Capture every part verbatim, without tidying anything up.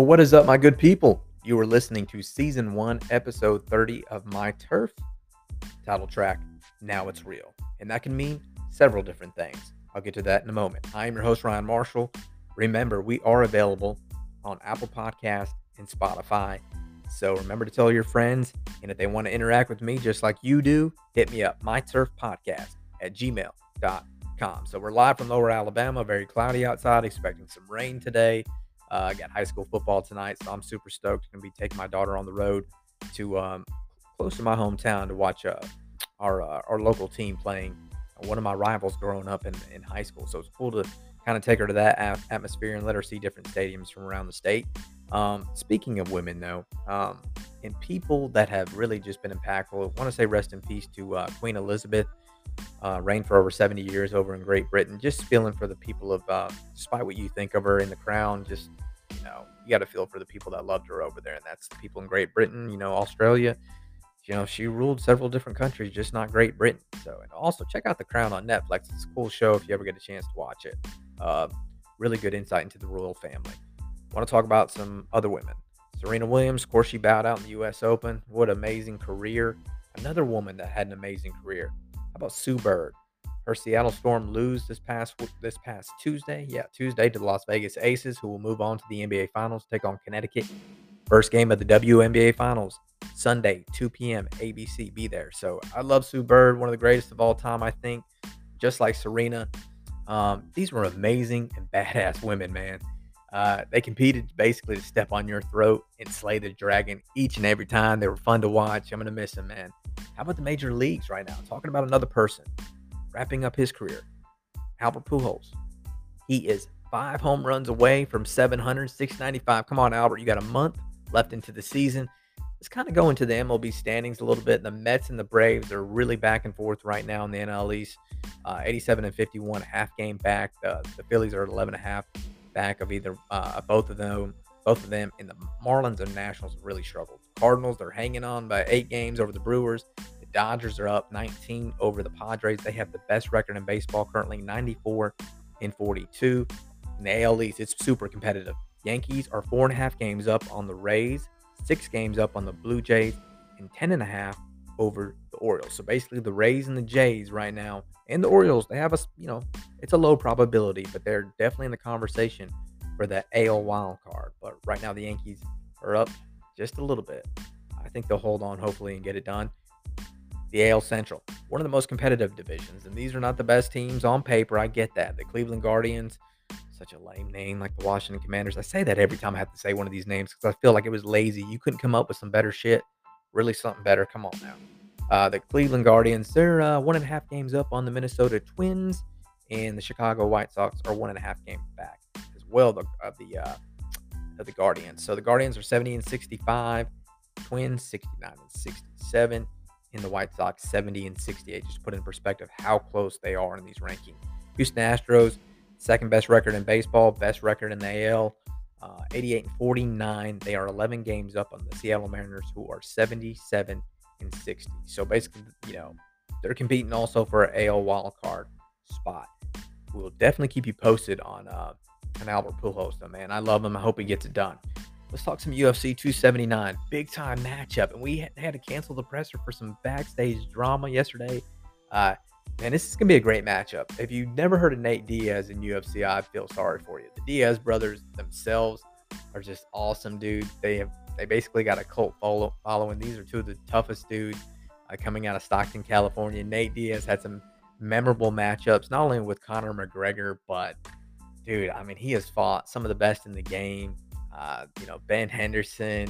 Well, what is up, my good people? You are listening to Season one, Episode thirty of My Turf. Title track, Now It's Real. And that can mean several different things. I'll get to that in a moment. I am your host, Ryan Marshall. Remember, we are available on Apple Podcasts and Spotify. So remember to tell your friends. And if they want to interact with me just like you do, hit me up, my turf podcast at gmail dot com. So we're live from Lower Alabama. Very cloudy outside. Expecting some rain today. Uh, I got high school football tonight, so I'm super stoked. I'm going to be taking my daughter on the road to um, close to my hometown to watch uh, our uh, our local team playing one of my rivals growing up in, in high school. So it's cool to kind of take her to that at- atmosphere and let her see different stadiums from around the state. Um, speaking of women, though, um, and people that have really just been impactful, I want to say rest in peace to uh, Queen Elizabeth. Uh, reigned for over seventy years over in Great Britain. Just feeling for the people of, uh, despite what you think of her in The Crown, just, you know, you got to feel for the people that loved her over there. And that's the people in Great Britain, you know, Australia. You know, she ruled several different countries, just not Great Britain. So, and also check out The Crown on Netflix. It's a cool show if you ever get a chance to watch it. Uh, really good insight into the royal family. Want to talk about some other women. Serena Williams, of course, she bowed out in the U S Open. What an amazing career. Another woman that had an amazing career. How about Sue Bird? Her Seattle Storm lose this past this past Tuesday. Yeah, Tuesday to the Las Vegas Aces, who will move on to the N B A Finals, take on Connecticut. First game of the W N B A Finals, Sunday, two p.m., A B C. Be there. So I love Sue Bird, one of the greatest of all time, I think, just like Serena. Um, these were amazing and badass women, man. Uh, they competed basically to step on your throat and slay the dragon each and every time. They were fun to watch. I'm going to miss them, man. How about the major leagues right now? Talking about another person wrapping up his career, Albert Pujols. He is five home runs away from seven hundred, six ninety-five. Come on, Albert. You got a month left into the season. Let's kind of go into the M L B standings a little bit. The Mets and the Braves are really back and forth right now in the N L East. Uh, eighty-seven and fifty-one, half game back. The, the Phillies are at eleven and a half. Back of either uh, both of them, both of them, and the Marlins and Nationals really struggled. Cardinals, they're hanging on by eight games over the Brewers. The Dodgers are up nineteen over the Padres. They have the best record in baseball currently, ninety-four and forty-two. In the A L East, it's super competitive. Yankees are four and a half games up on the Rays, six games up on the Blue Jays, and ten and a half over the Orioles. So basically, the Rays and the Jays right now, and the Orioles, they have a, you know, it's a low probability, but they're definitely in the conversation for that A L wild card. But right now, the Yankees are up just a little bit. I think they'll hold on, hopefully, and get it done. The A L Central, one of the most competitive divisions, and these are not the best teams on paper. I get that. The Cleveland Guardians, such a lame name, like the Washington Commanders. I say that every time I have to say one of these names because I feel like it was lazy. You couldn't come up with some better shit. Really something better. Come on now. Uh, the Cleveland Guardians, they're uh, one and a half games up on the Minnesota Twins, and the Chicago White Sox are one and a half games back as well the, of the uh, of the Guardians. So the Guardians are seventy and sixty-five, Twins sixty-nine and sixty-seven, and the White Sox seventy and sixty-eight. Just put in perspective how close they are in these rankings. Houston Astros, second best record in baseball, best record in the A L. Uh, eighty-eight and forty-nine. They are eleven games up on the Seattle Mariners, who are seventy-seven and sixty. So basically, you know, they're competing also for an A L wild card spot. We'll definitely keep you posted on uh, an Albert Pujols, though, man. I love him. I hope he gets it done. Let's talk some U F C two seventy-nine, big time matchup, and we had to cancel the presser for some backstage drama yesterday. Uh, man, this is gonna be a great matchup. If you've never heard of Nate Diaz in U F C, I feel sorry for you. The Diaz brothers themselves are just awesome, dude. They have. They basically got a cult follow, following. These are two of the toughest dudes uh, coming out of Stockton, California. Nate Diaz had some memorable matchups, not only with Conor McGregor, but, dude, I mean, he has fought some of the best in the game. Uh, you know, Ben Henderson,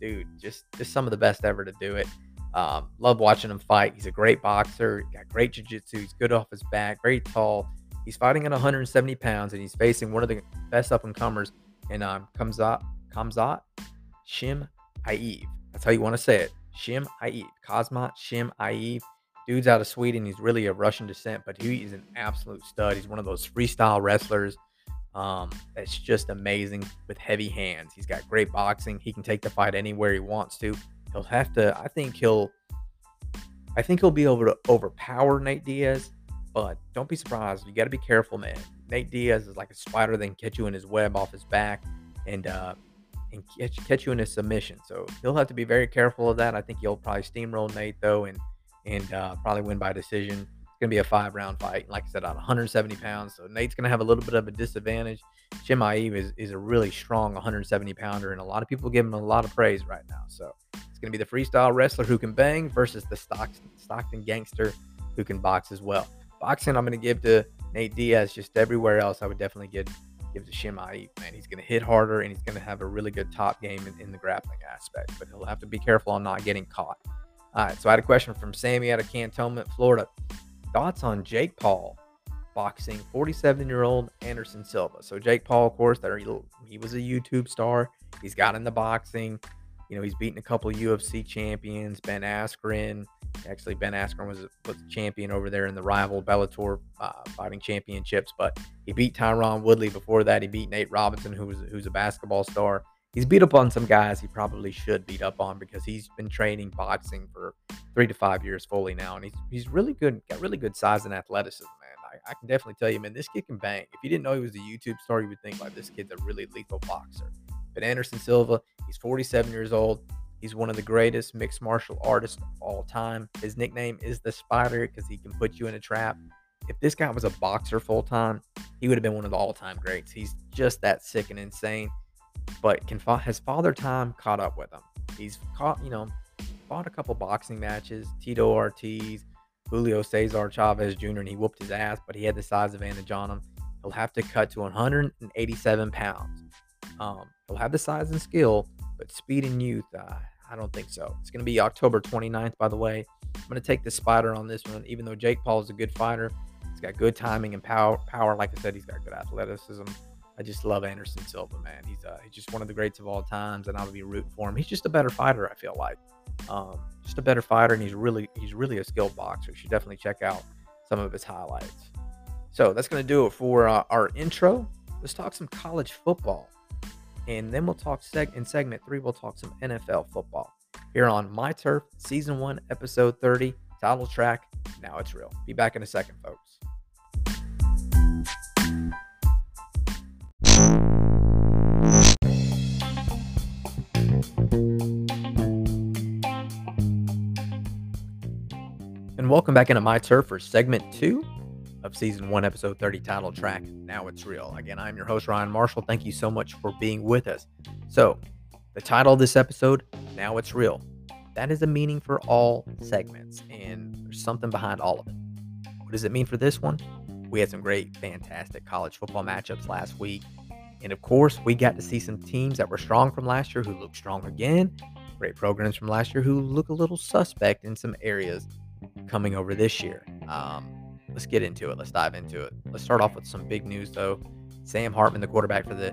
dude, just, just some of the best ever to do it. Um, love watching him fight. He's a great boxer. He's got great jiu-jitsu. He's good off his back, very tall. He's fighting at one hundred seventy pounds, and he's facing one of the best up-and-comers in um, Khamzat, Khamzat Chimaev. That's how you want to say it. Chimaev. Khamzat Chimaev. Dude's out of Sweden. He's really of Russian descent, but he is an absolute stud. He's one of those freestyle wrestlers um, that's just amazing with heavy hands. He's got great boxing. He can take the fight anywhere he wants to. He'll have to, I think he'll, I think he'll be able to overpower Nate Diaz, but don't be surprised. You got to be careful, man. Nate Diaz is like a spider that can catch you in his web off his back. And, uh, and catch, catch you in a submission. So he'll have to be very careful of that. I think he'll probably steamroll Nate, though, and and uh, probably win by decision. It's going to be a five-round fight. Like I said, on one hundred seventy pounds, so Nate's going to have a little bit of a disadvantage. Chimaev is, is a really strong one hundred seventy pounder, and a lot of people give him a lot of praise right now. So it's going to be the freestyle wrestler who can bang versus the Stockton, Stockton gangster who can box as well. Boxing, I'm going to give to Nate Diaz. Just everywhere else, I would definitely give give to Chimaev. Man, he's going to hit harder, and he's going to have a really good top game in, in the grappling aspect, but he'll have to be careful on not getting caught. All right, so I had a question from Sammy out of Cantonment, Florida. Thoughts on Jake Paul boxing forty-seven-year-old Anderson Silva? So Jake Paul, of course, there he, he was a YouTube star. He's got into boxing. You know, he's beaten a couple of U F C champions, Ben Askren. Actually, Ben Askren was a, was a champion over there in the rival Bellator uh, fighting championships. But he beat Tyron Woodley before that. He beat Nate Robinson, who was, who's a basketball star. He's beat up on some guys he probably should beat up on because he's been training boxing for three to five years fully now. And he's, he's really good, got really good size and athleticism, man. I, I can definitely tell you, man, this kid can bang. If you didn't know he was a YouTube star, you would think, like, this kid's a really lethal boxer. But Anderson Silva, he's forty-seven years old. He's one of the greatest mixed martial artists of all time. His nickname is the Spider because he can put you in a trap. If this guy was a boxer full-time, he would have been one of the all-time greats. He's just that sick and insane. But can has father time caught up with him? He's caught, you know, fought a couple boxing matches, Tito Ortiz, Julio Cesar Chavez Junior, and he whooped his ass, but he had the size advantage on him. He'll have to cut to one hundred eighty-seven pounds. Um, he'll have the size and skill, but speed and youth, uh, I don't think so. It's going to be October twenty-ninth, by the way. I'm going to take the Spider on this one, even though Jake Paul is a good fighter. He's got good timing and power. Power, like I said, he's got good athleticism. I just love Anderson Silva, man. He's uh, he's just one of the greats of all times, and I would be rooting for him. He's just a better fighter, I feel like. Um, just a better fighter, and he's really he's really a skilled boxer. You should definitely check out some of his highlights. So that's going to do it for uh, our intro. Let's talk some college football, and then we'll talk seg- in segment three, we'll talk some N F L football. Here on My Turf, Season one, Episode thirty, title track, Now It's Real. Be back in a second, folks. And welcome back into My Turf for segment two of season one, episode thirty, title track, Now It's Real. Again, I'm your host, Ryan Marshall. Thank you so much for being with us. So the title of this episode, Now It's Real, that is a meaning for all segments, and there's something behind all of it. What does it mean for this one? We had some great, fantastic college football matchups last week. And of course, we got to see some teams that were strong from last year who look strong again. Great programs from last year who look a little suspect in some areas coming over this year. Um, let's get into it. Let's dive into it. Let's start off with some big news, though. Sam Hartman, the quarterback for the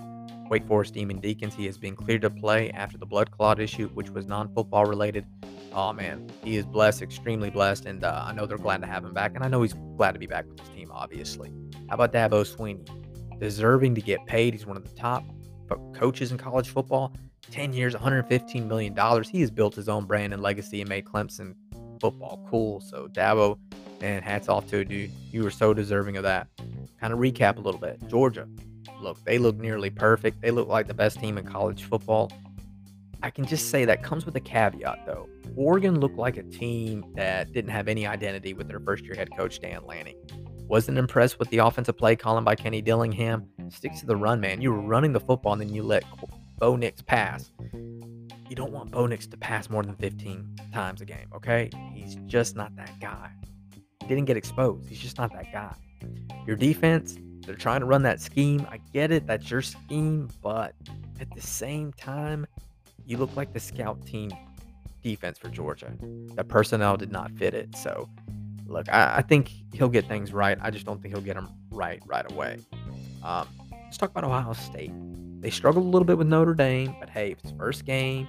Wake Forest Demon Deacons, he has been cleared to play after the blood clot issue, which was non-football related. Oh, man, he is blessed, extremely blessed, and uh, I know they're glad to have him back, and I know he's glad to be back with his team, obviously. How about Dabo Sweeney? Deserving to get paid. He's one of the top coaches in college football. ten years, one hundred fifteen million dollars. He has built his own brand and legacy and made Clemson football cool. So Dabo, and hats off to it, dude. You were so deserving of that. Kind of recap a little bit. Georgia, look, they look nearly perfect. They look like the best team in college football. I can just say that comes with a caveat, though. Oregon looked like a team that didn't have any identity with their first-year head coach, Dan Lanning. Wasn't impressed with the offensive play calling by Kenny Dillingham. Sticks to the run, man. You were running the football, and then you let Bo Nix pass. You don't want Bo Nix to pass more than fifteen times a game, okay? He's just not that guy. He didn't get exposed. He's just not that guy. Your defense, they're trying to run that scheme. I get it. That's your scheme. But at the same time, you look like the scout team defense for Georgia. The personnel did not fit it, so... Look, I, I think he'll get things right. I just don't think he'll get them right right away. Um, let's talk about Ohio State. They struggled a little bit with Notre Dame, but hey, it's first game.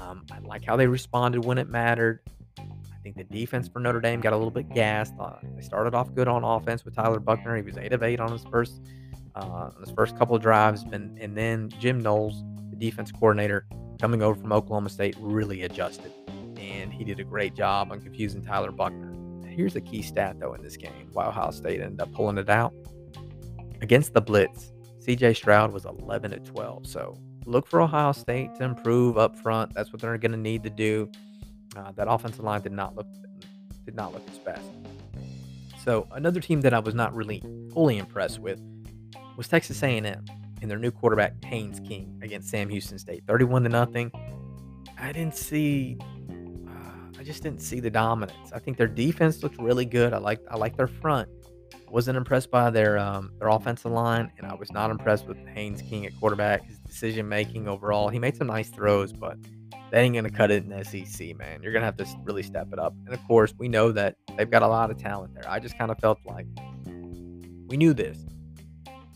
Um, I like how they responded when it mattered. I think the defense for Notre Dame got a little bit gassed. Uh, they started off good on offense with Tyler Buckner. He was eight of eight on his first uh, his first couple of drives, and, and then Jim Knowles, the defense coordinator, coming over from Oklahoma State, really adjusted, and he did a great job on confusing Tyler Buckner. Here's the key stat, though, in this game. While Ohio State ended up pulling it out, against the blitz, C J Stroud was eleven to twelve. So look for Ohio State to improve up front. That's what they're going to need to do. Uh, that offensive line did not look did not look its best. So another team that I was not really fully impressed with was Texas A and M and their new quarterback Haynes King against Sam Houston State, thirty-one to nothing. I didn't see. Uh, I just didn't see the dominance. I think their defense looked really good. I like I like their front. I wasn't impressed by their um, their offensive line, and I was not impressed with Haynes King at quarterback. His decision making overall, he made some nice throws, but that ain't gonna cut it in the S E C, man. You're gonna have to really step it up. And of course, we know that they've got a lot of talent there. I just kind of felt like we knew this.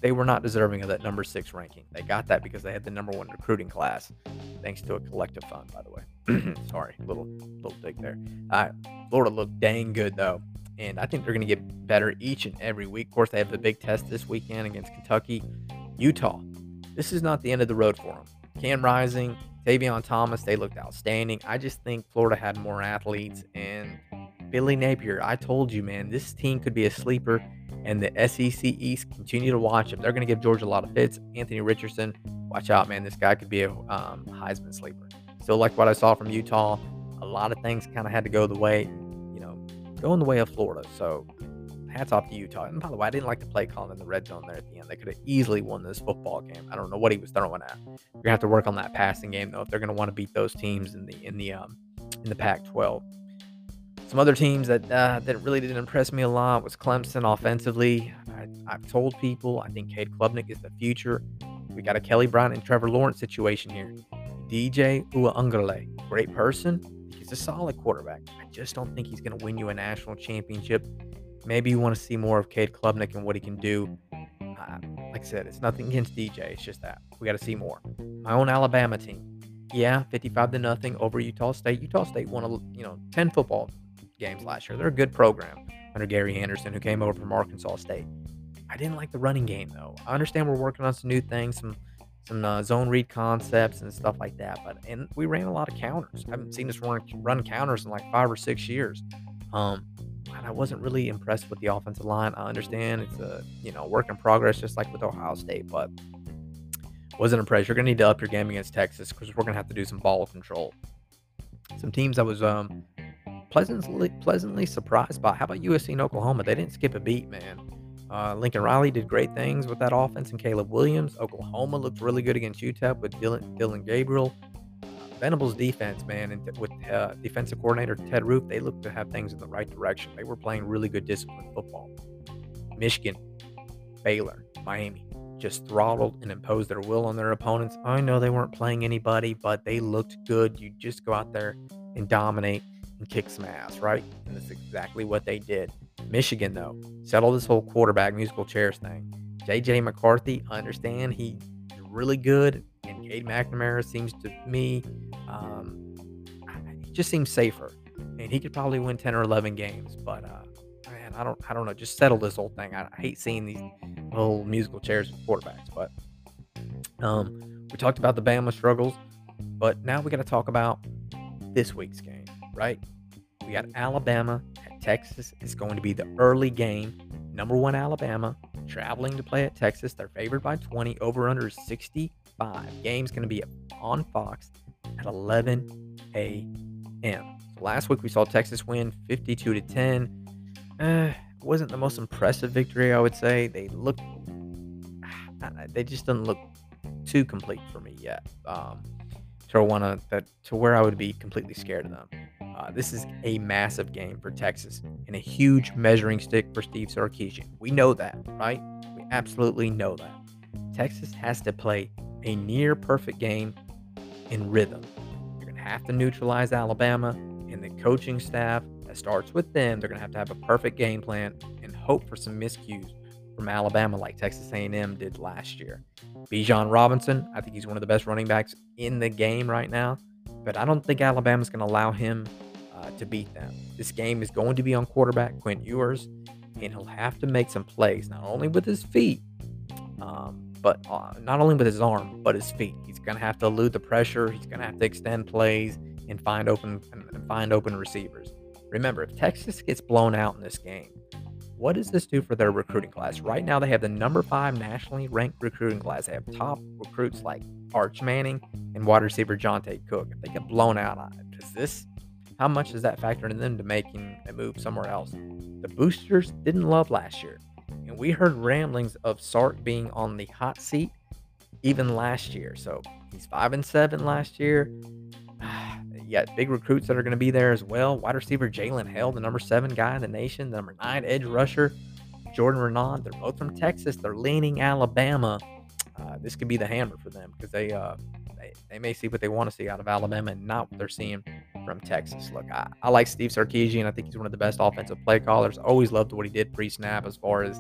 They were not deserving of that number six ranking. They got that because they had the number one recruiting class, thanks to a collective fund, by the way. Sorry, little little dig there. All right, Florida looked dang good though, and I think they're going to get better each and every week. Of course, they have the big test this weekend against Kentucky, Utah. This is not the end of the road for them. Cam Rising, Tavion Thomas, they looked outstanding. I just think Florida had more athletes, and Billy Napier, I told you, man, this team could be a sleeper. And the S E C East, continue to watch. If they're going to give Georgia a lot of fits, Anthony Richardson, watch out, man. This guy could be a um, Heisman sleeper. Still like what I saw from Utah. A lot of things kind of had to go the way, you know, going the way of Florida. So hats off to Utah. And by the way, I didn't like the play calling in the red zone there at the end. They could have easily won this football game. I don't know what he was throwing at. You're going to have to work on that passing game, though, if they're going to want to beat those teams in the in the, um, in the Pac twelve. Some other teams that uh, that really didn't impress me a lot was Clemson offensively. I, I've told people I think Cade Klubnik is the future. We got a Kelly Bryant and Trevor Lawrence situation here. D J Uiagalelei, great person. He's a solid quarterback. I just don't think he's going to win you a national championship. Maybe you want to see more of Cade Klubnik and what he can do. Uh, like I said, it's nothing against D J. It's just that we got to see more. My own Alabama team, yeah, fifty-five to nothing over Utah State. Utah State won, a, you know, ten football games last year. They're a good program under Gary Anderson, who came over from Arkansas State. I didn't like the running game though. I understand we're working on some new things, some some uh, zone read concepts and stuff like that. But and we ran a lot of counters. I haven't seen us run run counters in like five or six years. Um, and I wasn't really impressed with the offensive line. I understand it's a you know work in progress, just like with Ohio State, but wasn't impressed. You're gonna need to up your game against Texas because we're gonna have to do some ball control. Some teams I was um. pleasantly pleasantly surprised by. How about U S C and Oklahoma? They didn't skip a beat, man. Uh, Lincoln Riley did great things with that offense and Caleb Williams. Oklahoma looked really good against U T E P with Dylan, Dylan Gabriel. Uh, Venables' defense, man, and th- with uh, defensive coordinator Ted Roof, they looked to have things in the right direction. They were playing really good disciplined football. Michigan, Baylor, Miami just throttled and imposed their will on their opponents. I know they weren't playing anybody, but they looked good. You just go out there and dominate and kick some ass, right? And that's exactly what they did. Michigan, though, settled this whole quarterback musical chairs thing. J J McCarthy, I understand he's really good, and Cade McNamara seems to me, um, he just seems safer, and he could probably win ten or eleven games. But uh, man, I don't, I don't know. Just settle this whole thing. I, I hate seeing these little musical chairs with quarterbacks. But um, we talked about the Bama struggles, but now we got to talk about this week's game. Right, we got Alabama at Texas. It's going to be the early game. Number one Alabama traveling to play at Texas. They're favored by twenty. Over under sixty-five. Game's going to be on Fox at eleven a.m. Last week we saw Texas win fifty-two to ten. Uh, wasn't the most impressive victory, I would say. They looked, they just didn't look too complete for me yet. Um, to one of that to where I would be completely scared of them. Uh, this is a massive game for Texas and a huge measuring stick for Steve Sarkisian. We know that, right? We absolutely know that. Texas has to play a near perfect game in rhythm. You're going to have to neutralize Alabama and the coaching staff. That starts with them. They're going to have to have a perfect game plan and hope for some miscues from Alabama like Texas A and M did last year. Bijan Robinson, I think he's one of the best running backs in the game right now, but I don't think Alabama's going to allow him uh, to beat them. This game is going to be on quarterback Quinn Ewers, and he'll have to make some plays, not only with his feet, um, but uh, not only with his arm, but his feet. He's going to have to elude the pressure. He's going to have to extend plays and find open and find open receivers. Remember, if Texas gets blown out in this game, what does this do for their recruiting class? Right now, they have the number five nationally ranked recruiting class. They have top recruits like Arch Manning, and wide receiver Jonte Cook. If they get blown out on it, does this, how much does that factor into them to making a move somewhere else? The boosters didn't love last year, and we heard ramblings of Sark being on the hot seat even last year. So he's five and seven last year. You got big recruits that are going to be there as well. Wide receiver Jalen Hale, the number seven guy in the nation, the number nine edge rusher Jordan Renan. They're both from Texas. They're leaning Alabama. Uh, this could be the hammer for them because they, uh, they they may see what they want to see out of Alabama and not what they're seeing from Texas. Look, I, I like Steve Sarkisian. I think he's one of the best offensive play callers. Always loved what he did pre-snap as far as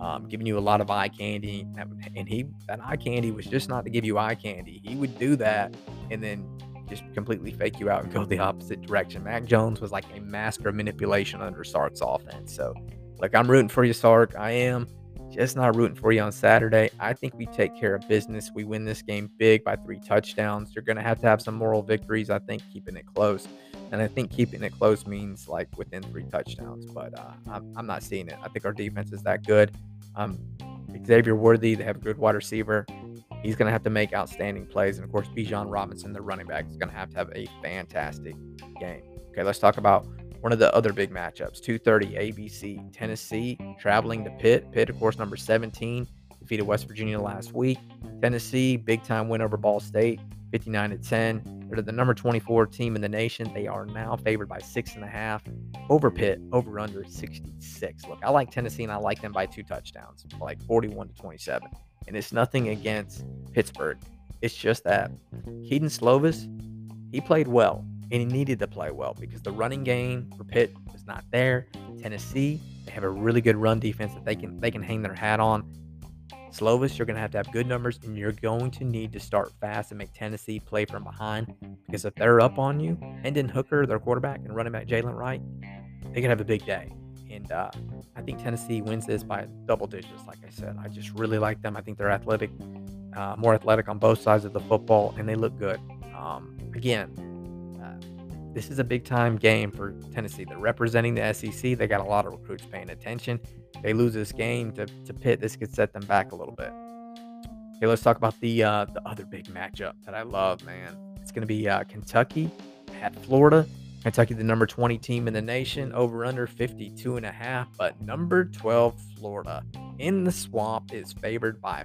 um, giving you a lot of eye candy. And he that eye candy was just not to give you eye candy. He would do that and then just completely fake you out and go the opposite direction. Mac Jones was like a master of manipulation under Sark's offense. So, look, I'm rooting for you, Sark. I am. Just not rooting for you on Saturday. I think we take care of business. We win this game big by three touchdowns. You're going to have to have some moral victories, I think, keeping it close. And I think keeping it close means, like, within three touchdowns. But uh, I'm, I'm not seeing it. I think our defense is that good. Um, Xavier Worthy, they have a good wide receiver. He's going to have to make outstanding plays. And, of course, Bijan Robinson, the running back, is going to have to have a fantastic game. Okay, let's talk about one of the other big matchups, two thirty A B C, Tennessee traveling to Pitt. Pitt, of course, number seventeen, defeated West Virginia last week. Tennessee, big-time win over Ball State, fifty-nine to ten. They're the number twenty-four team in the nation. They are now favored by six and a half over Pitt, over under sixty-six. Look, I like Tennessee, and I like them by two touchdowns, like forty-one to twenty-seven. And it's nothing against Pittsburgh. It's just that Keaton Slovis, he played well. And he needed to play well because the running game for Pitt was not there. Tennessee, they have a really good run defense that they can they can hang their hat on. Slovis, you're going to have to have good numbers, and you're going to need to start fast and make Tennessee play from behind because if they're up on you, Hendon Hooker, their quarterback, and running back Jalen Wright, they can have a big day. And uh, I think Tennessee wins this by double digits, like I said. I just really like them. I think they're athletic, uh, more athletic on both sides of the football, and they look good. Um, again, This is a big-time game for Tennessee. They're representing the S E C. They got a lot of recruits paying attention. They lose this game to, to Pitt. This could set them back a little bit. Okay, let's talk about the uh, the other big matchup that I love, man. It's going to be uh, Kentucky at Florida. Kentucky, the number twenty team in the nation, over under fifty-two and a half. But number twelve, Florida, in the swamp is favored by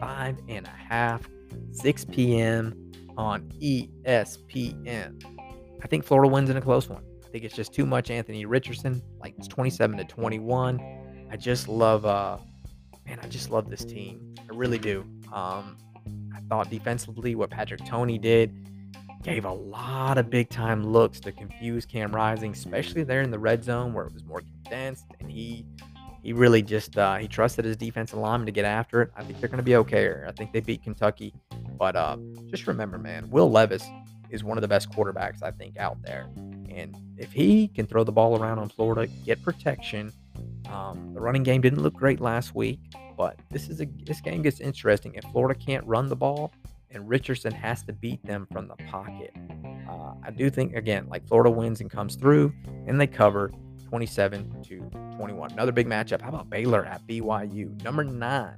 five and a half, six p.m. on E S P N. I think Florida wins in a close one. I think it's just too much Anthony Richardson. Like, it's twenty-seven to twenty-one. I just love, uh, man, I just love this team. I really do. Um, I thought defensively what Patrick Toney did gave a lot of big-time looks to confuse Cam Rising, especially there in the red zone where it was more condensed. And he he really just uh, he trusted his defensive lineman to get after it. I think they're going to be okay here. I think they beat Kentucky. But uh, just remember, man, Will Levis is one of the best quarterbacks, I think, out there. And if he can throw the ball around on Florida, get protection. Um, the running game didn't look great last week, but this is a this game gets interesting. If Florida can't run the ball, and Richardson has to beat them from the pocket. Uh, I do think, again, like Florida wins and comes through, and they cover twenty-seven to twenty-one. Another big matchup. How about Baylor at B Y U? Number nine.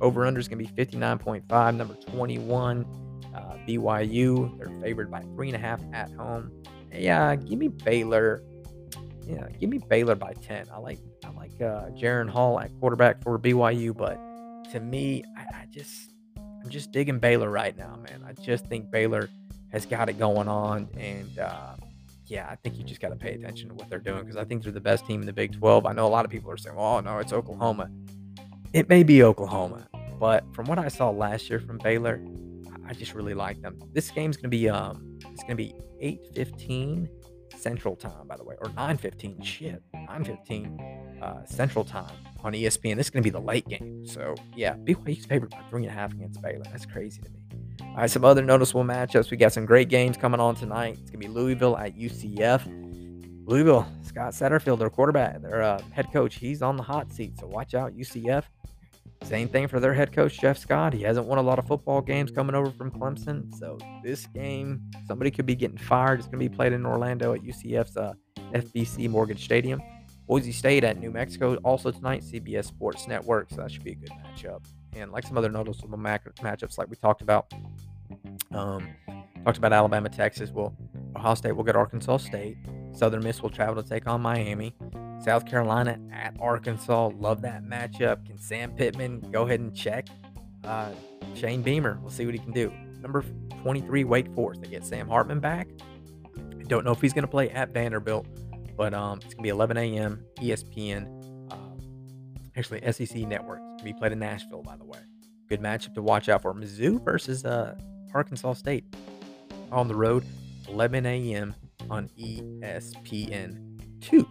Over-under is going to be fifty-nine point five. Number twenty-one. Uh, B Y U, they're favored by three and a half at home. Yeah, give me Baylor. Yeah, give me Baylor by ten. I like I like uh, Jaron Hall at quarterback for B Y U, but to me, I, I just I'm just digging Baylor right now, man. I just think Baylor has got it going on, and uh, yeah, I think you just got to pay attention to what they're doing because I think they're the best team in the Big twelve. I know a lot of people are saying, "Oh no, it's Oklahoma." It may be Oklahoma, but from what I saw last year from Baylor, I just really like them. This game's gonna be um, it's gonna be eight fifteen Central Time, by the way, or nine fifteen. Shit, nine fifteen uh, Central Time on E S P N. This is gonna be the late game. So yeah, B Y U's favored by three and a half against Baylor. That's crazy to me. All right, some other noticeable matchups. We got some great games coming on tonight. It's gonna be Louisville at U C F. Louisville, Scott Satterfield, their quarterback, their uh, head coach, he's on the hot seat. So watch out, U C F. Same thing for their head coach, Jeff Scott. He hasn't won a lot of football games coming over from Clemson. So this game, somebody could be getting fired. It's going to be played in Orlando at U C F's uh, F B C Mortgage Stadium. Boise State at New Mexico also tonight, C B S Sports Network. So that should be a good matchup. and like some other noticeable mac- matchups like we talked about. Um, talked about Alabama, Texas. Well, Ohio State will get Arkansas State. Southern Miss will travel to take on Miami. South Carolina at Arkansas. Love that matchup. Can Sam Pittman go ahead and check? Uh, Shane Beamer. We'll see what he can do. Number twenty-three, Wake Forest. They get Sam Hartman back. I don't know if he's going to play at Vanderbilt, but um, it's going to be eleven a.m. E S P N. Uh, actually, S E C Network. It's going to be played in Nashville, by the way. Good matchup to watch out for. Mizzou versus uh, Arkansas State on the road, eleven a.m. on E S P N two.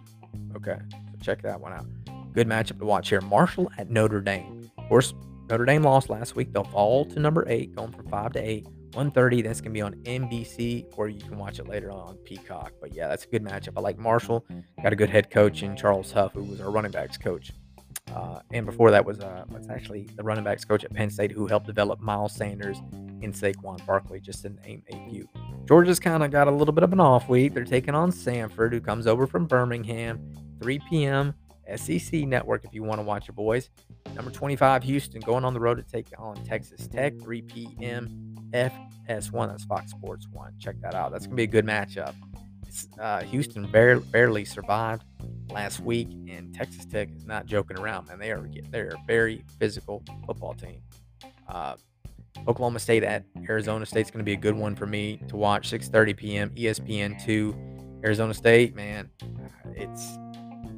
Okay, so check that one out. Good matchup to watch here. Marshall at Notre Dame. Of course, Notre Dame lost last week. They'll fall to number eight, going from five to eight. one thirty, that's going to be on N B C, or you can watch it later on Peacock. But, yeah, that's a good matchup. I like Marshall. Got a good head coach in Charles Huff, who was our running backs coach. Uh, and before that was uh, was actually the running backs coach at Penn State, who helped develop Miles Sanders and Saquon Barkley, just to name a few. Georgia's kind of got a little bit of an off week. They're taking on Samford, who comes over from Birmingham, three p.m., S E C Network if you want to watch your boys. Number twenty-five, Houston, going on the road to take on Texas Tech, three p.m. F S one. That's Fox Sports one. Check that out. That's going to be a good matchup. Uh, Houston barely, barely survived last week, and Texas Tech is not joking around, man. They are they're a very physical football team. Uh, Oklahoma State at Arizona State is going to be a good one for me to watch. six thirty p.m. E S P N two. Arizona State, man, it's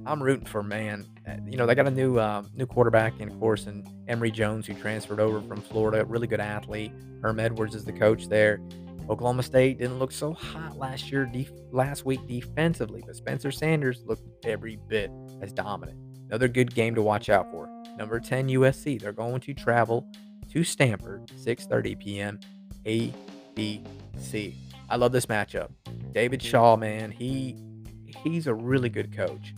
I'm rooting for, man. You know, they got a new uh, new quarterback, and of course, and Emory Jones, who transferred over from Florida, really good athlete. Herm Edwards is the coach there. Oklahoma State didn't look so hot last year, def- last week defensively, but Spencer Sanders looked every bit as dominant. Another good game to watch out for. Number ten, U S C. They're going to travel to Stanford, six thirty p.m. A B C. I love this matchup. David Shaw, man, he he's a really good coach.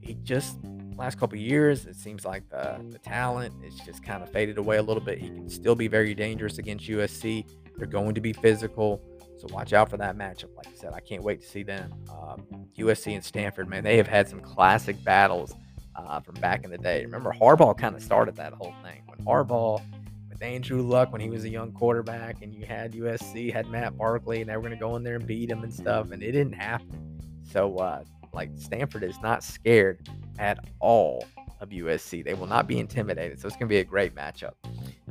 He just, last couple of years, it seems like the, the talent is just kind of faded away a little bit. He can still be very dangerous against U S C. They're going to be physical, so watch out for that matchup. Like I said, I can't wait to see them. Um, U S C and Stanford, man, they have had some classic battles uh, from back in the day. Remember, Harbaugh kind of started that whole thing. When Harbaugh, with Andrew Luck, when he was a young quarterback, and you had U S C, had Matt Barkley, and they were going to go in there and beat him and stuff, and it didn't happen. So, uh, like, Stanford is not scared at all of U S C. They will not be intimidated, so it's going to be a great matchup.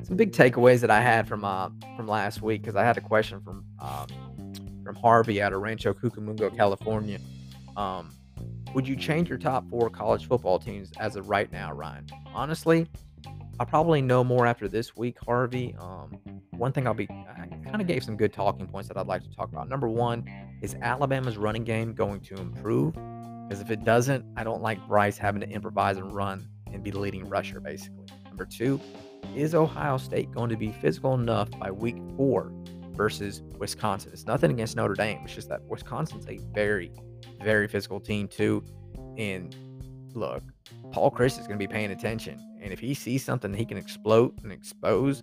Some big takeaways that I had from uh, from last week, because I had a question from um, from Harvey out of Rancho Cucamonga, California. Um, would you change your top four college football teams as of right now, Ryan? Honestly, I'll probably know more after this week, Harvey. Um, one thing I'll be I kind of gave some good talking points that I'd like to talk about. Number one is Alabama's running game going to improve? Because if it doesn't, I don't like Bryce having to improvise and run and be the leading rusher, basically. Number two, is Ohio State going to be physical enough by week four versus Wisconsin? It's nothing against Notre Dame. It's just that Wisconsin's a very, very physical team, too. And look, Paul Chris is going to be paying attention. And if he sees something he can explode and expose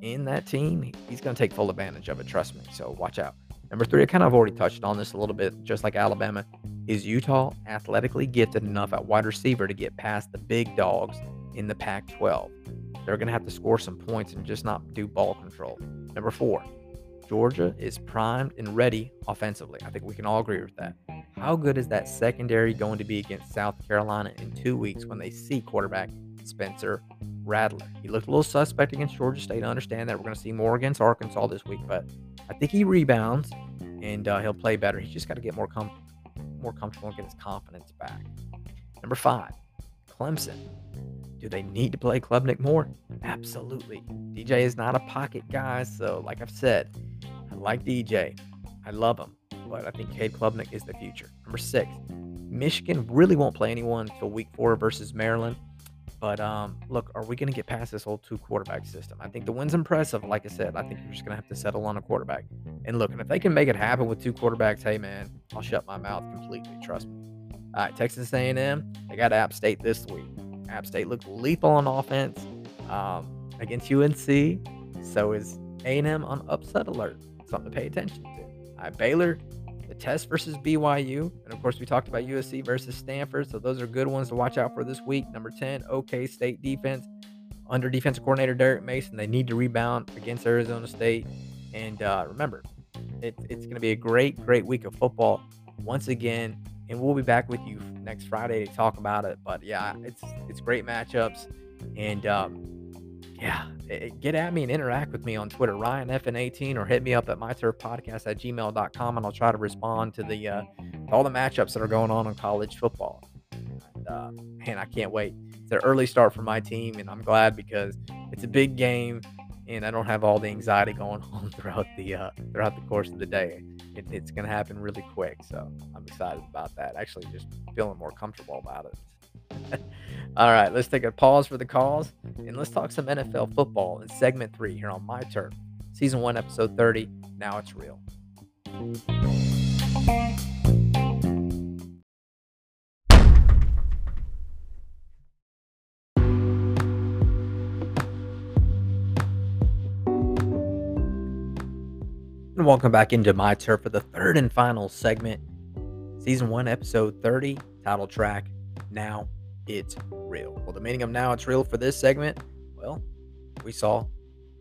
in that team, he's going to take full advantage of it, trust me. So watch out. Number three, I kind of already touched on this a little bit, just like Alabama. Is Utah athletically gifted enough at wide receiver to get past the big dogs in the Pac twelve? They're going to have to score some points and just not do ball control. Number four, Georgia is primed and ready offensively. I think we can all agree with that. How good is that secondary going to be against South Carolina in two weeks when they see quarterback Spencer Rattler? He looked a little suspect against Georgia State. I understand that. We're going to see more against Arkansas this week, but I think he rebounds and uh, he'll play better. He's just got to get more com- more comfortable and get his confidence back. Number five, Clemson. Do they need to play Klubnik more? Absolutely. D J is not a pocket guy, so like I've said, I like D J. I love him, but I think Cade Klubnik is the future. Number six, Michigan really won't play anyone until week four versus Maryland. But, um, look, are we going to get past this whole two-quarterback system? I think the win's impressive. Like I said, I think you're just going to have to settle on a quarterback. And, look, and if they can make it happen with two quarterbacks, hey, man, I'll shut my mouth completely. Trust me. All right, Texas A and M, they got App State this week. App State looked lethal on offense um, against U N C. So is A and M on upset alert? Something to pay attention to. All right, Baylor, the test versus B Y U. And, of course, we talked about U S C versus Stanford. So those are good ones to watch out for this week. Number ten, OK State defense under defensive coordinator Derek Mason. They need to rebound against Arizona State. And uh, remember, it, it's going to be a great, great week of football once again. And we'll be back with you next Friday to talk about it. But, yeah, it's it's great matchups. And, um, yeah, it, get at me and interact with me on Twitter, Ryan F N eighteen, or hit me up at my turf podcast at gmail dot com, and I'll try to respond to the uh, to all the matchups that are going on in college football. And, uh, man, I can't wait. It's an early start for my team, and I'm glad because it's a big game, and I don't have all the anxiety going on throughout the uh, throughout the course of the day. It, it's going to happen really quick, so I'm excited about that. Actually, just feeling more comfortable about it. All right, let's take a pause for the calls, and let's talk some N F L football in segment three here on My Turf, season one, episode thirty. Now it's real. And welcome back into My Turf for the third and final segment, season one, episode thirty, title track, Now It's Real. Well, the meaning of Now It's Real for this segment, well, we saw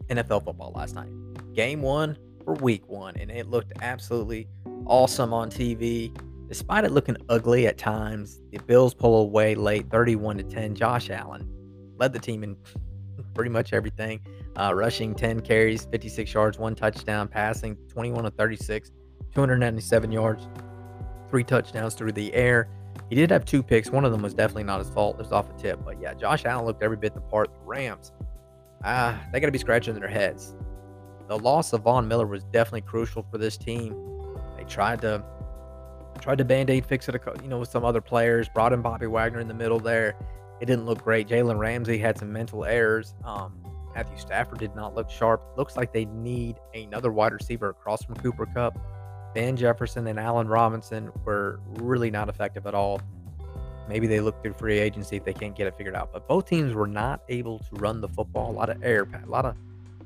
N F L football last night. Game one for week one, and it looked absolutely awesome on T V. Despite it looking ugly at times, the Bills pull away late, thirty-one to ten. Josh Allen led the team in pretty much everything. Uh, rushing ten carries, fifty-six yards, one touchdown, passing twenty-one of thirty-six, two hundred ninety-seven yards, three touchdowns through the air. He did have two picks. One of them was definitely not his fault. It was off a tip. But yeah, Josh Allen looked every bit the part. The Rams, ah, they got to be scratching their heads. The loss of Von Miller was definitely crucial for this team. They tried to tried to band-aid fix it, you know, with some other players. Brought in Bobby Wagner in the middle there. It didn't look great. Jalen Ramsey had some mental errors. Um, Matthew Stafford did not look sharp. Looks like they need another wide receiver across from Cooper Kupp. Van Jefferson and Allen Robinson were really not effective at all. Maybe they look through free agency if they can't get it figured out. But both teams were not able to run the football. A lot of air, a lot of,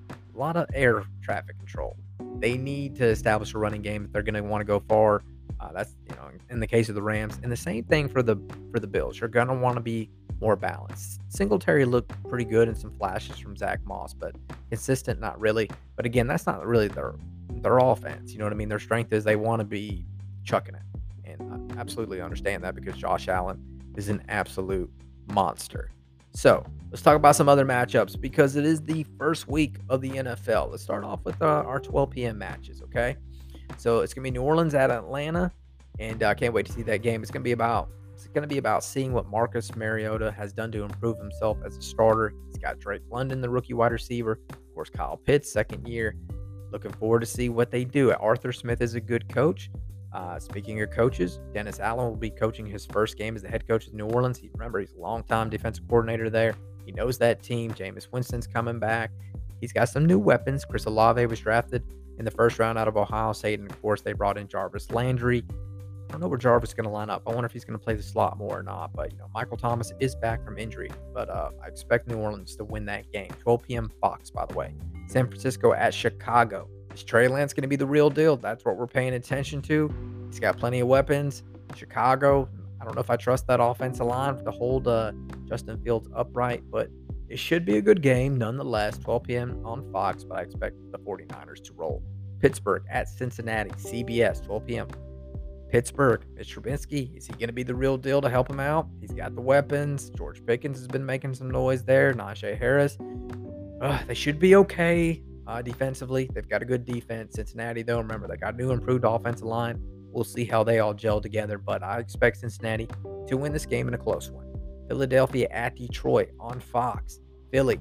a lot of air traffic control. They need to establish a running game if they're going to want to go far. Uh, that's you know in the case of the Rams, and the same thing for the for the Bills. You're going to want to be more balanced. Singletary looked pretty good in some flashes from Zach Moss, but consistent, not really. But again, that's not really their their offense. You know what I mean? Their strength is they want to be chucking it. And I absolutely understand that because Josh Allen is an absolute monster. So let's talk about some other matchups because it is the first week of the N F L. Let's start off with uh, our twelve p.m. matches, okay? So it's going to be New Orleans at Atlanta, and I uh, can't wait to see that game. It's going to be about It's going to be about seeing what Marcus Mariota has done to improve himself as a starter. He's got Drake London, the rookie wide receiver. Of course, Kyle Pitts, second year. Looking forward to see what they do. Arthur Smith is a good coach. Uh, speaking of coaches, Dennis Allen will be coaching his first game as the head coach of New Orleans. He, remember, he's a longtime defensive coordinator there. He knows that team. Jameis Winston's coming back. He's got some new weapons. Chris Olave was drafted in the first round out of Ohio State, and of course, they brought in Jarvis Landry. I don't know where Jarvis is going to line up. I wonder if he's going to play the slot more or not. But, you know, Michael Thomas is back from injury. But uh, I expect New Orleans to win that game. twelve p.m. Fox, by the way. San Francisco at Chicago. Is Trey Lance going to be the real deal? That's what we're paying attention to. He's got plenty of weapons. Chicago, I don't know if I trust that offensive line to hold uh, Justin Fields upright. But it should be a good game nonetheless. twelve p.m. on Fox. But I expect the 49ers to roll. Pittsburgh at Cincinnati. C B S, twelve p.m. Pittsburgh, Mitch Trubisky, is he going to be the real deal to help him out? He's got the weapons. George Pickens has been making some noise there. Najee Harris. Uh, they should be okay uh, defensively. They've got a good defense. Cincinnati, though, remember, they got a new improved offensive line. We'll see how they all gel together, but I expect Cincinnati to win this game in a close one. Philadelphia at Detroit on Fox. Philly,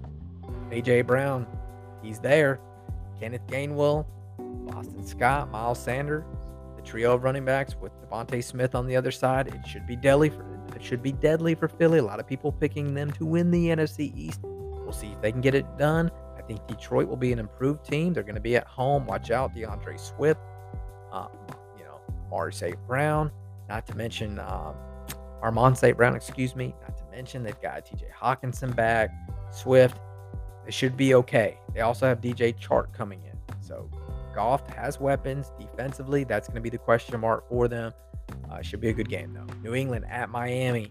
A J. Brown, he's there. Kenneth Gainwell, Boston Scott, Miles Sanders. Trio of running backs with Devontae Smith on the other side. It should be deadly for it should be deadly for Philly. A lot of people picking them to win the N F C East. We'll see if they can get it done. I think Detroit will be an improved team. They're going to be at home. Watch out, DeAndre Swift. Um, you know, Amari Saint Brown. Not to mention um, Armon Saint Brown. Excuse me. Not to mention they've got T J Hawkinson back. Swift. They should be okay. They also have D J Chark coming in. So. Goff has weapons defensively. That's going to be the question mark for them. Uh, should be a good game, though. New England at Miami.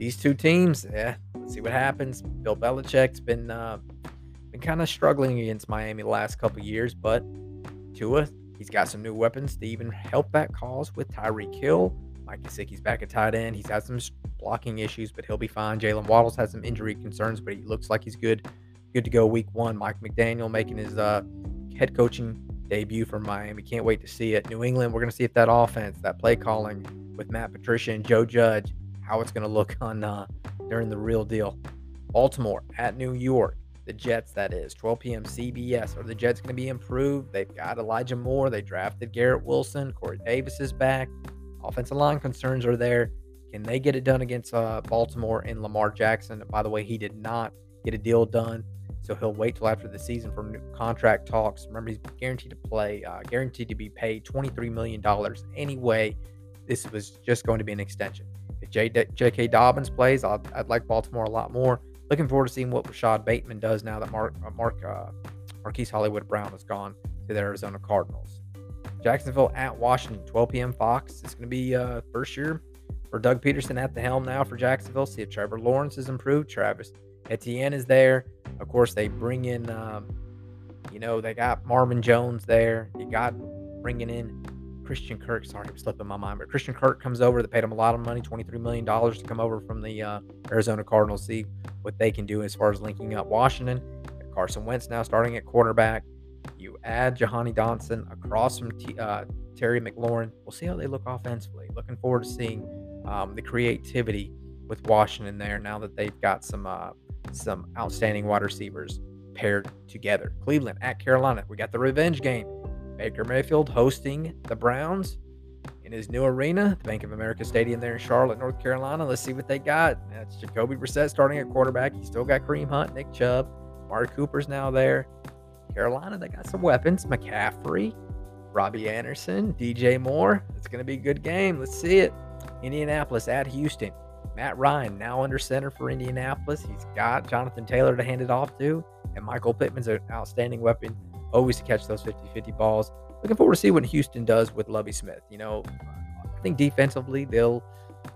these two teams, yeah, let's see what happens. Bill Belichick's been uh, been kind of struggling against Miami the last couple years, but Tua, he's got some new weapons to even help that cause with Tyreek Hill. Mike Gesicki's back at tight end. He's had some blocking issues, but he'll be fine. Jalen Waddle's had some injury concerns, but he looks like he's good, good to go week one. Mike McDaniel making his uh, head coaching debut for Miami. Can't wait to see it. New England, we're going to see if that offense, that play calling with Matt Patricia and Joe Judge, how it's going to look on uh, during the real deal. Baltimore at New York, the Jets, that is, twelve p.m. C B S. Are the Jets going to be improved? They've got Elijah Moore. They drafted Garrett Wilson. Corey Davis is back. Offensive line concerns are there. Can they get it done against uh, Baltimore and Lamar Jackson? By the way, he did not get a deal done, so he'll wait till after the season for new contract talks. Remember, he's guaranteed to play, uh, guaranteed to be paid twenty-three million dollars anyway. This was just going to be an extension. If J K Dobbins plays, I'll, I'd like Baltimore a lot more. Looking forward to seeing what Rashad Bateman does now that Mark, uh, Mark uh, Marquise Hollywood Brown has gone to the Arizona Cardinals. Jacksonville at Washington, twelve p.m. Fox. It's going to be uh, first year for Doug Peterson at the helm now for Jacksonville. See if Trevor Lawrence has improved. Travis Etienne is there. Of course, they bring in, um, you know, they got Marvin Jones there. You got bringing in Christian Kirk. Sorry, I'm slipping my mind, but Christian Kirk comes over. They paid him a lot of money, twenty-three million dollars to come over from the uh, Arizona Cardinals. See what they can do as far as linking up Washington. Carson Wentz now starting at quarterback. You add Jahanny Donson across from T- uh, Terry McLaurin. We'll see how they look offensively. Looking forward to seeing um, the creativity with Washington there now that they've got some uh, some outstanding wide receivers paired together. Cleveland at Carolina. We got the revenge game. Baker Mayfield hosting the Browns in his new arena, the Bank of America Stadium there in Charlotte, North Carolina. Let's see what they got. That's Jacoby Brissett starting at quarterback. He's still got Kareem Hunt, Nick Chubb. Amari Cooper's now there. Carolina, they got some weapons. McCaffrey, Robbie Anderson, D J Moore. It's going to be a good game. Let's see it. Indianapolis at Houston. Matt Ryan now under center for Indianapolis. He's got Jonathan Taylor to hand it off to, and Michael Pittman's an outstanding weapon, always to catch those fifty-fifty balls. Looking forward to see what Houston does with Lovie Smith. You know, I think defensively, they'll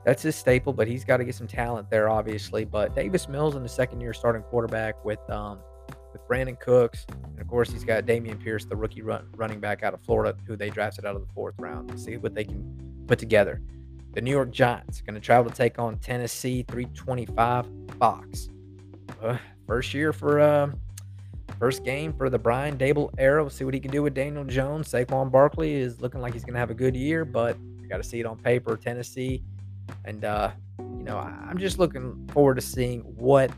that's his staple, but he's got to get some talent there, obviously. But Davis Mills in the second year starting quarterback with um, with Brandon Cooks. And, of course, he's got Damian Pierce, the rookie run, running back out of Florida, who they drafted out of the fourth round. Let's see what they can put together. The New York Giants going to travel to take on Tennessee, three twenty-five Fox. Uh, first year for uh, first game for the Brian Dable era. We'll see what he can do with Daniel Jones. Saquon Barkley is looking like he's going to have a good year, but you got to see it on paper. Tennessee, and uh, you know, I'm just looking forward to seeing what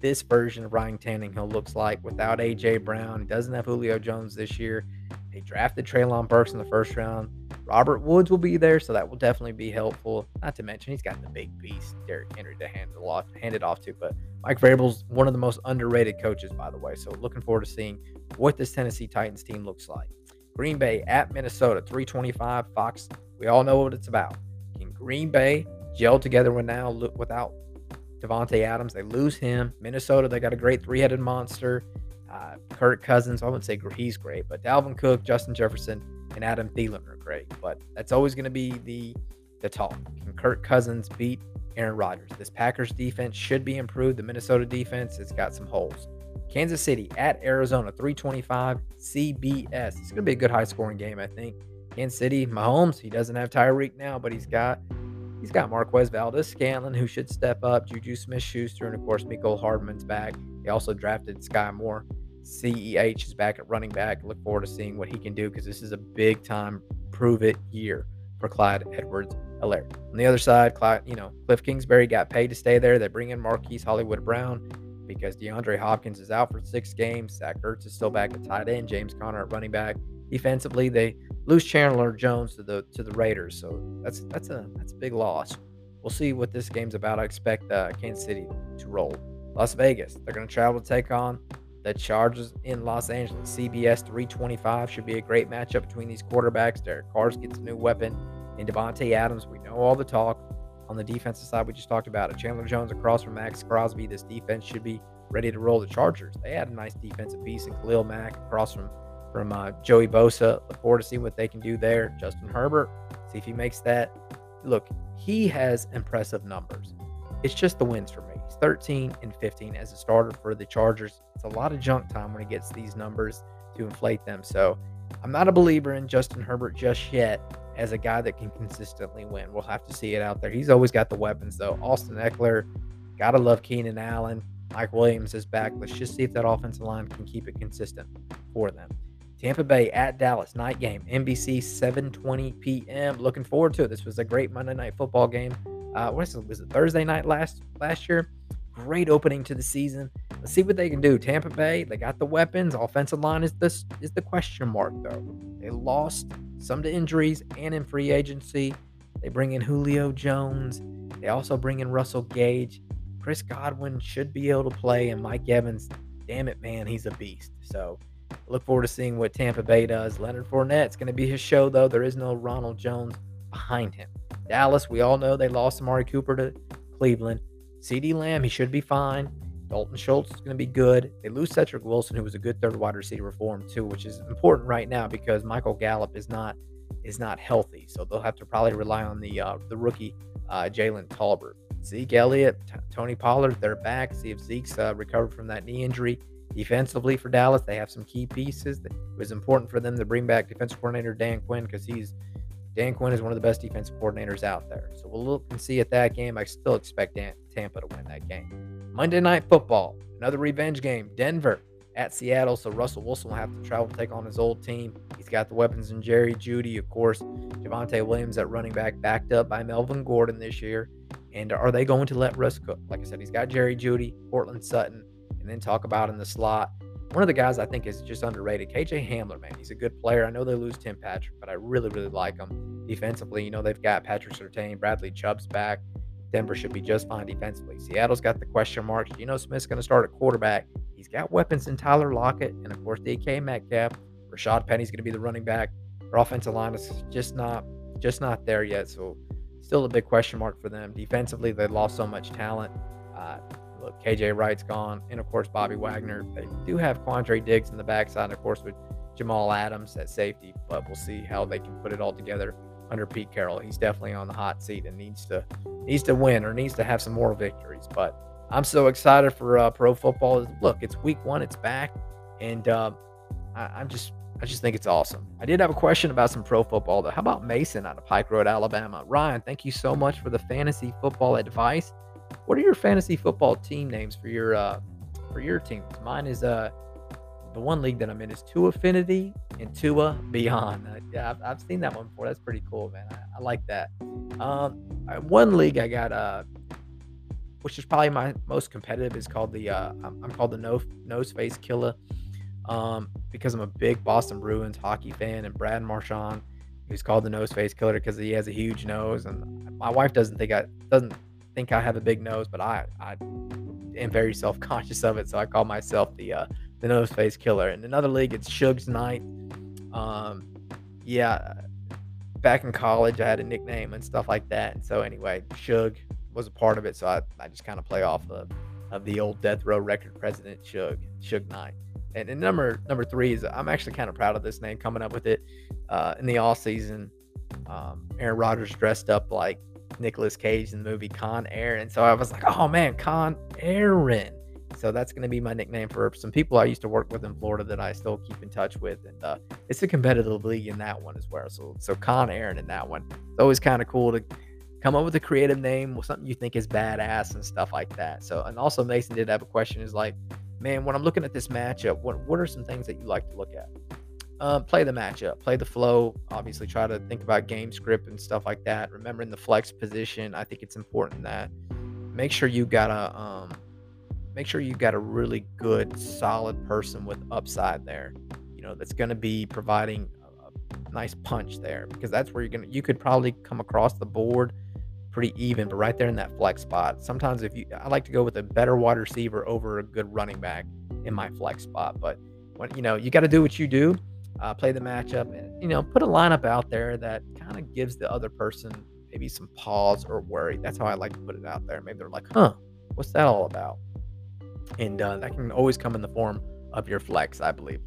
this version of Ryan Tannehill looks like without A J Brown. He doesn't have Julio Jones this year. They drafted Treylon Burks in the first round. Robert Woods will be there, so that will definitely be helpful. Not to mention, he's got the big beast, Derrick Henry, to hand it off, hand it off to. But Mike Vrabel's one of the most underrated coaches, by the way. So looking forward to seeing what this Tennessee Titans team looks like. Green Bay at Minnesota, three twenty-five Fox. We all know what it's about. Can Green Bay gel together when now without Devontae Adams? They lose him. Minnesota, they got a great three-headed monster. Uh, Kirk Cousins, I wouldn't say he's great, but Dalvin Cook, Justin Jefferson, and Adam Thielen are great. But that's always going to be the the talk. Can Kirk Cousins beat Aaron Rodgers? This Packers defense should be improved. The Minnesota defense, it's got some holes. Kansas City at Arizona, three twenty-five C B S. It's going to be a good high-scoring game, I think. Kansas City, Mahomes, he doesn't have Tyreek now, but he's got he's got Marquez Valdez-Scantlin, who should step up. Juju Smith-Schuster, and, of course, Mecole Hardman's back. They also drafted Sky Moore. C E H is back at running back. Look forward to seeing what he can do because this is a big-time prove-it year for Clyde Edwards-Helaire. On the other side, Clyde, you know, Cliff Kingsbury got paid to stay there. They bring in Marquise Hollywood Brown because DeAndre Hopkins is out for six games. Zach Ertz is still back at tight end. James Conner at running back. Defensively, they lose Chandler Jones to the to the Raiders, so that's that's a that's a big loss. We'll see what this game's about. I expect uh, Kansas City to roll. Las Vegas, they're going to travel to take on the Chargers in Los Angeles. C B S three twenty-five should be a great matchup between these quarterbacks. Derek Carr gets a new weapon in Devontae Adams. We know all the talk on the defensive side. We just talked about it. Chandler Jones across from Max Crosby. This defense should be ready to roll. The Chargers, they had a nice defensive piece in Khalil Mack across from from uh, Joey Bosa. Look forward to seeing what they can do there. Justin Herbert, see if he makes that. Look, he has impressive numbers. it's just the wins for me. He's thirteen and fifteen as a starter for the Chargers. It's a lot of junk time when it gets these numbers to inflate them. So I'm not a believer in Justin Herbert just yet as a guy that can consistently win. We'll have to see it out there. He's always got the weapons, though. Austin Eckler, gotta love Keenan Allen. Mike Williams is back. Let's just see if that offensive line can keep it consistent for them. Tampa Bay at Dallas, night game, N B C, seven twenty p.m. Looking forward to it. This was a great Monday Night Football game. Uh, what is it? Was it Thursday night last last year? Great opening to the season. Let's see what they can do. Tampa Bay, they got the weapons. Offensive line is the, is the question mark, though. They lost some to injuries and in free agency. They bring in Julio Jones. They also bring in Russell Gage. Chris Godwin should be able to play, and Mike Evans, damn it, man, he's a beast. So I look forward to seeing what Tampa Bay does. Leonard Fournette's going to be his show, though. There is no Ronald Jones behind him. Dallas, we all know they lost Amari Cooper to Cleveland. CeeDee Lamb, he should be fine. Dalton Schultz is going to be good. They lose Cedric Wilson, who was a good third wide receiver for him, too, which is important right now because Michael Gallup is not is not healthy. So they'll have to probably rely on the uh, the rookie uh, Jalen Tolbert. Zeke Elliott, T- Tony Pollard, they're back. See if Zeke's uh, recovered from that knee injury. Defensively for Dallas, they have some key pieces. It was important for them to bring back defensive coordinator Dan Quinn because he's Dan Quinn is one of the best defensive coordinators out there. So we'll look and see at that game. I still expect Dan- Tampa to win that game. Monday Night Football, another revenge game. Denver at Seattle. So Russell Wilson will have to travel to take on his old team. He's got the weapons in Jerry Jeudy, of course. Javonte Williams at running back, backed up by Melvin Gordon this year. And are they going to let Russ cook? Like I said, he's got Jerry Jeudy, Cortland Sutton, and then talk about in the slot. One of the guys I think is just underrated, K J Hamler, man. He's a good player. I know they lose Tim Patrick, but I really, really like him. Defensively, you know, they've got Patrick Surtain, Bradley Chubb's back. Denver should be just fine defensively. Seattle's got the question marks. You know Smith's going to start at quarterback. He's got weapons in Tyler Lockett and, of course, D K Metcalf. Rashad Penny's going to be the running back. Their offensive line is just not, just not there yet, so still a big question mark for them. Defensively, they lost so much talent. Uh, look, K J Wright's gone, and, of course, Bobby Wagner. They do have Quandre Diggs in the backside, of course, with Jamal Adams at safety, but we'll see how they can put it all together under Pete Carroll. He's definitely on the hot seat and needs to needs to win or needs to have some more victories. But I'm so excited for uh, pro football. Look, it's week one. It's back, and uh, I, I'm just – I just think it's awesome. I did have a question about some pro football, though. How about Mason out of Pike Road, Alabama? Ryan, thank you so much for the fantasy football advice. What are your fantasy football team names for your uh, for your teams? Mine is uh, the one league that I'm in is Tua Affinity and Tua Beyond. Uh, yeah, I've, I've seen that one before. That's pretty cool, man. I, I like that. Um, one league I got, uh, which is probably my most competitive, is called the uh, I'm, I'm called the No Nose Face Killer. Um, because I'm a big Boston Bruins hockey fan, and Brad Marchand, who's called the Nose Face Killer because he has a huge nose, and my wife doesn't think I doesn't think I have a big nose, but I, I am very self conscious of it, so I call myself the uh, the Nose Face Killer. In another league, it's Shug's Night. Um, yeah, back in college, I had a nickname and stuff like that, and so anyway, Shug was a part of it, so I, I just kind of play off of of the old Death Row Record president Shug Shug Knight. And, and number number three is I'm actually kind of proud of this name coming up with it. Uh, in the off season, um, Aaron Rodgers dressed up like Nicolas Cage in the movie Con Air, and so I was like, oh man, Con Aaron. So that's going to be my nickname for some people I used to work with in Florida that I still keep in touch with, and uh, it's a competitive league in that one as well. So so Con Aaron in that one. It's always kind of cool to come up with a creative name, something you think is badass and stuff like that. So and also Mason did have a question is like, man, when I'm looking at this matchup, what, what are some things that you like to look at? Um, play the matchup, play the flow, obviously try to think about game script and stuff like that. Remembering the flex position, I think it's important that make sure you got a um, make sure you got a really good, solid person with upside there. You know, that's going to be providing a, a nice punch there, because that's where you're going to you could probably come across the board pretty even, but right there in that flex spot. Sometimes if you, I like to go with a better wide receiver over a good running back in my flex spot. But when, you know, you got to do what you do, uh, play the matchup, and you know, put a lineup out there that kind of gives the other person maybe some pause or worry. That's how I like to put it out there. Maybe they're like, "Huh, what's that all about?" And uh, that can always come in the form of your flex, I believe.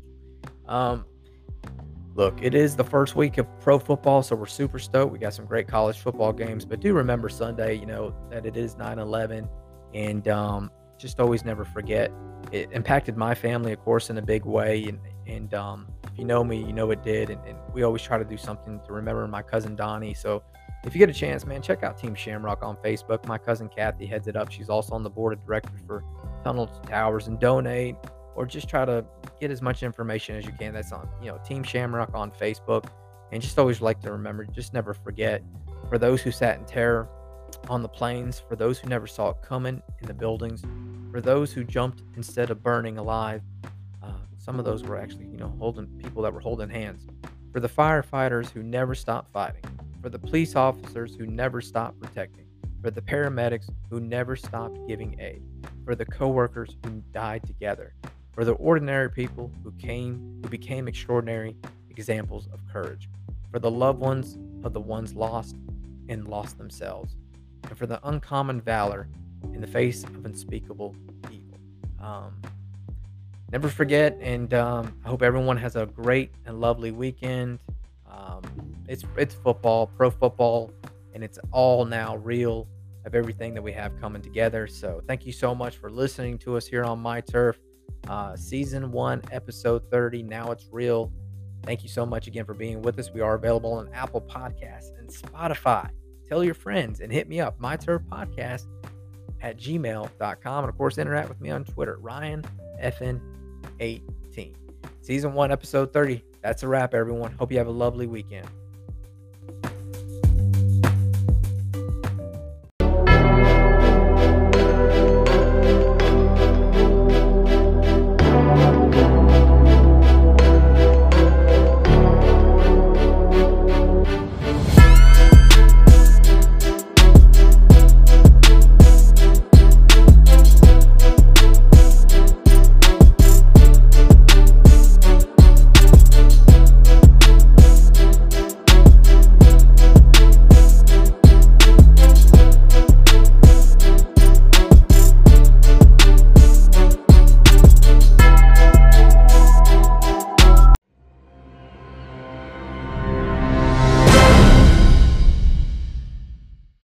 Um, look, it is the first week of pro football, so we're super stoked. We got some great college football games, but do remember Sunday, you know, that it is nine eleven, and um, just always never forget. It impacted my family, of course, in a big way, and, and um, if you know me, you know it did, and, and we always try to do something to remember my cousin Donnie. So if you get a chance, man, check out Team Shamrock on Facebook. My cousin Kathy heads it up. She's also on the board of directors for Tunnel to Towers, and donate, or just try to get as much information as you can. That's on, you know, Team Shamrock on Facebook. And just always like to remember, just never forget, for those who sat in terror on the planes, for those who never saw it coming in the buildings, for those who jumped instead of burning alive. Uh, some of those were actually, you know, holding people that were holding hands. For the firefighters who never stopped fighting, for the police officers who never stopped protecting, for the paramedics who never stopped giving aid, for the co-workers who died together, for the ordinary people who came, who became extraordinary examples of courage, for the loved ones of the ones lost and lost themselves, and for the uncommon valor in the face of unspeakable evil. Um, never forget, and um, I hope everyone has a great and lovely weekend. Um, it's it's football, pro football, and it's all now real of everything that we have coming together. So thank you so much for listening to us here on My Turf. Uh, season one, episode thirty. Now it's real. Thank you so much again for being with us. We are available on Apple Podcasts and Spotify. Tell your friends and hit me up, myturfpodcast at gmail dot com. And of course, interact with me on Twitter, Ryan F N eighteen. Season one, episode thirty. That's a wrap, everyone. Hope you have a lovely weekend.